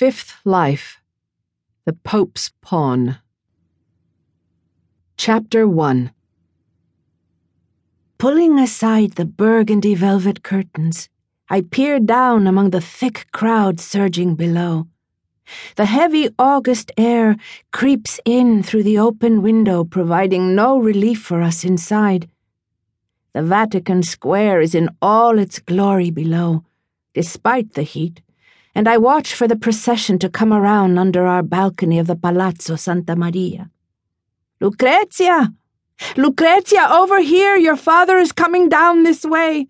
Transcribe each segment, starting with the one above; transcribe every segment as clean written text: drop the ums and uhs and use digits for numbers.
Fifth Life, The Pope's Pawn. Chapter 1. Pulling aside the burgundy velvet curtains, I peered down among the thick crowd surging below. The heavy August air creeps in through the open window, providing no relief for us inside. The Vatican Square is in all its glory below, despite the heat, and I watch for the procession to come around under our balcony of the Palazzo Santa Maria. "Lucrezia! Lucrezia, over here! Your father is coming down this way!"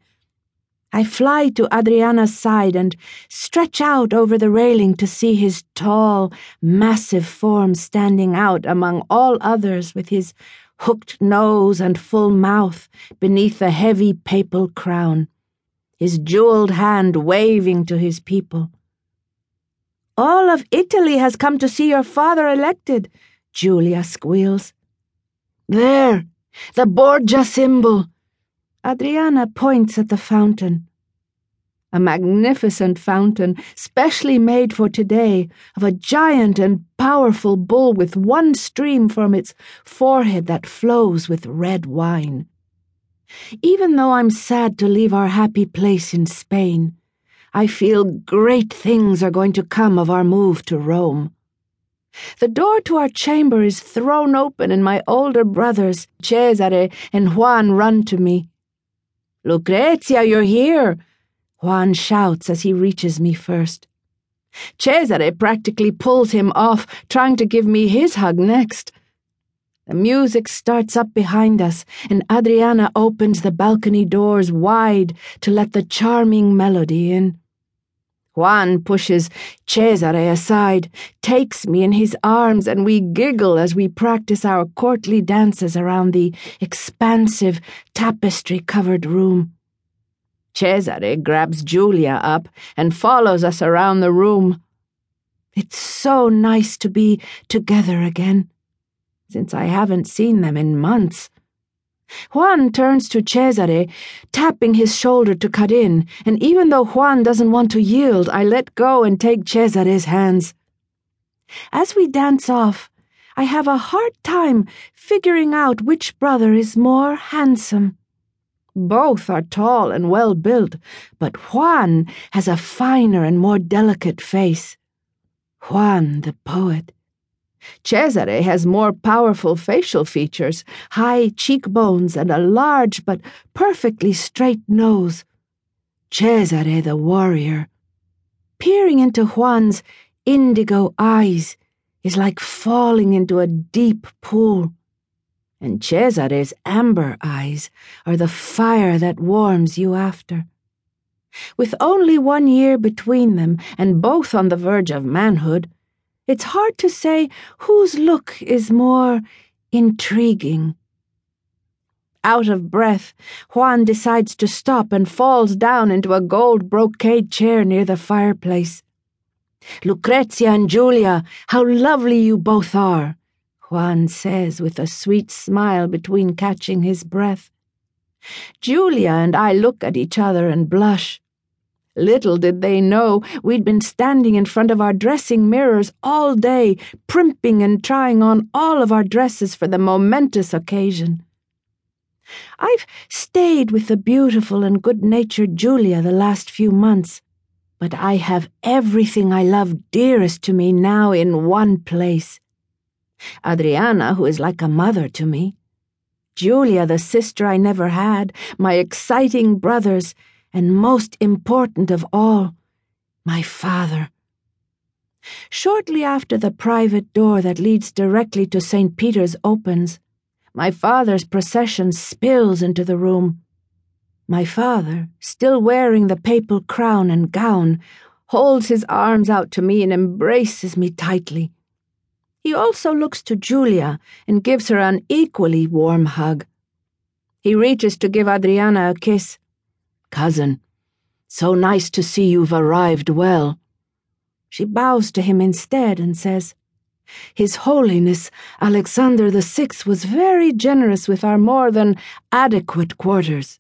I fly to Adriana's side and stretch out over the railing to see his tall, massive form standing out among all others with his hooked nose and full mouth beneath the heavy papal crown, his jeweled hand waving to his people. "All of Italy has come to see your father elected," Julia squeals. "There, the Borgia symbol!" Adriana points at the fountain. A magnificent fountain, specially made for today, of a giant and powerful bull with one stream from its forehead that flows with red wine. Even though I'm sad to leave our happy place in Spain, I feel great things are going to come of our move to Rome. The door to our chamber is thrown open, and my older brothers, Cesare and Juan, run to me. "Lucrezia, you're here!" Juan shouts as he reaches me first. Cesare practically pulls him off, trying to give me his hug next. The music starts up behind us, and Adriana opens the balcony doors wide to let the charming melody in. Juan pushes Cesare aside, takes me in his arms, and we giggle as we practice our courtly dances around the expansive, tapestry-covered room. Cesare grabs Julia up and follows us around the room. It's so nice to be together again, since I haven't seen them in months. Juan turns to Cesare, tapping his shoulder to cut in, and even though Juan doesn't want to yield, I let go and take Cesare's hands. As we dance off, I have a hard time figuring out which brother is more handsome. Both are tall and well-built, but Juan has a finer and more delicate face. Juan the poet. Cesare has more powerful facial features, high cheekbones, and a large but perfectly straight nose. Cesare the warrior. Peering into Juan's indigo eyes is like falling into a deep pool, and Cesare's amber eyes are the fire that warms you after. With only 1 year between them, and both on the verge of manhood, it's hard to say whose look is more intriguing. Out of breath, Juan decides to stop and falls down into a gold brocade chair near the fireplace. "Lucrezia and Julia, how lovely you both are," Juan says with a sweet smile between catching his breath. Julia and I look at each other and blush. Little did they know we'd been standing in front of our dressing mirrors all day, primping and trying on all of our dresses for the momentous occasion. I've stayed with the beautiful and good-natured Julia the last few months, but I have everything I love dearest to me now in one place. Adriana, who is like a mother to me, Julia, the sister I never had, my exciting brothers, and most important of all, my father. Shortly after the private door that leads directly to St. Peter's opens, my father's procession spills into the room. My father, still wearing the papal crown and gown, holds his arms out to me and embraces me tightly. He also looks to Julia and gives her an equally warm hug. He reaches to give Adriana a kiss. "Cousin, so nice to see you've arrived well." She bows to him instead and says, "His Holiness Alexander VI was very generous with our more than adequate quarters."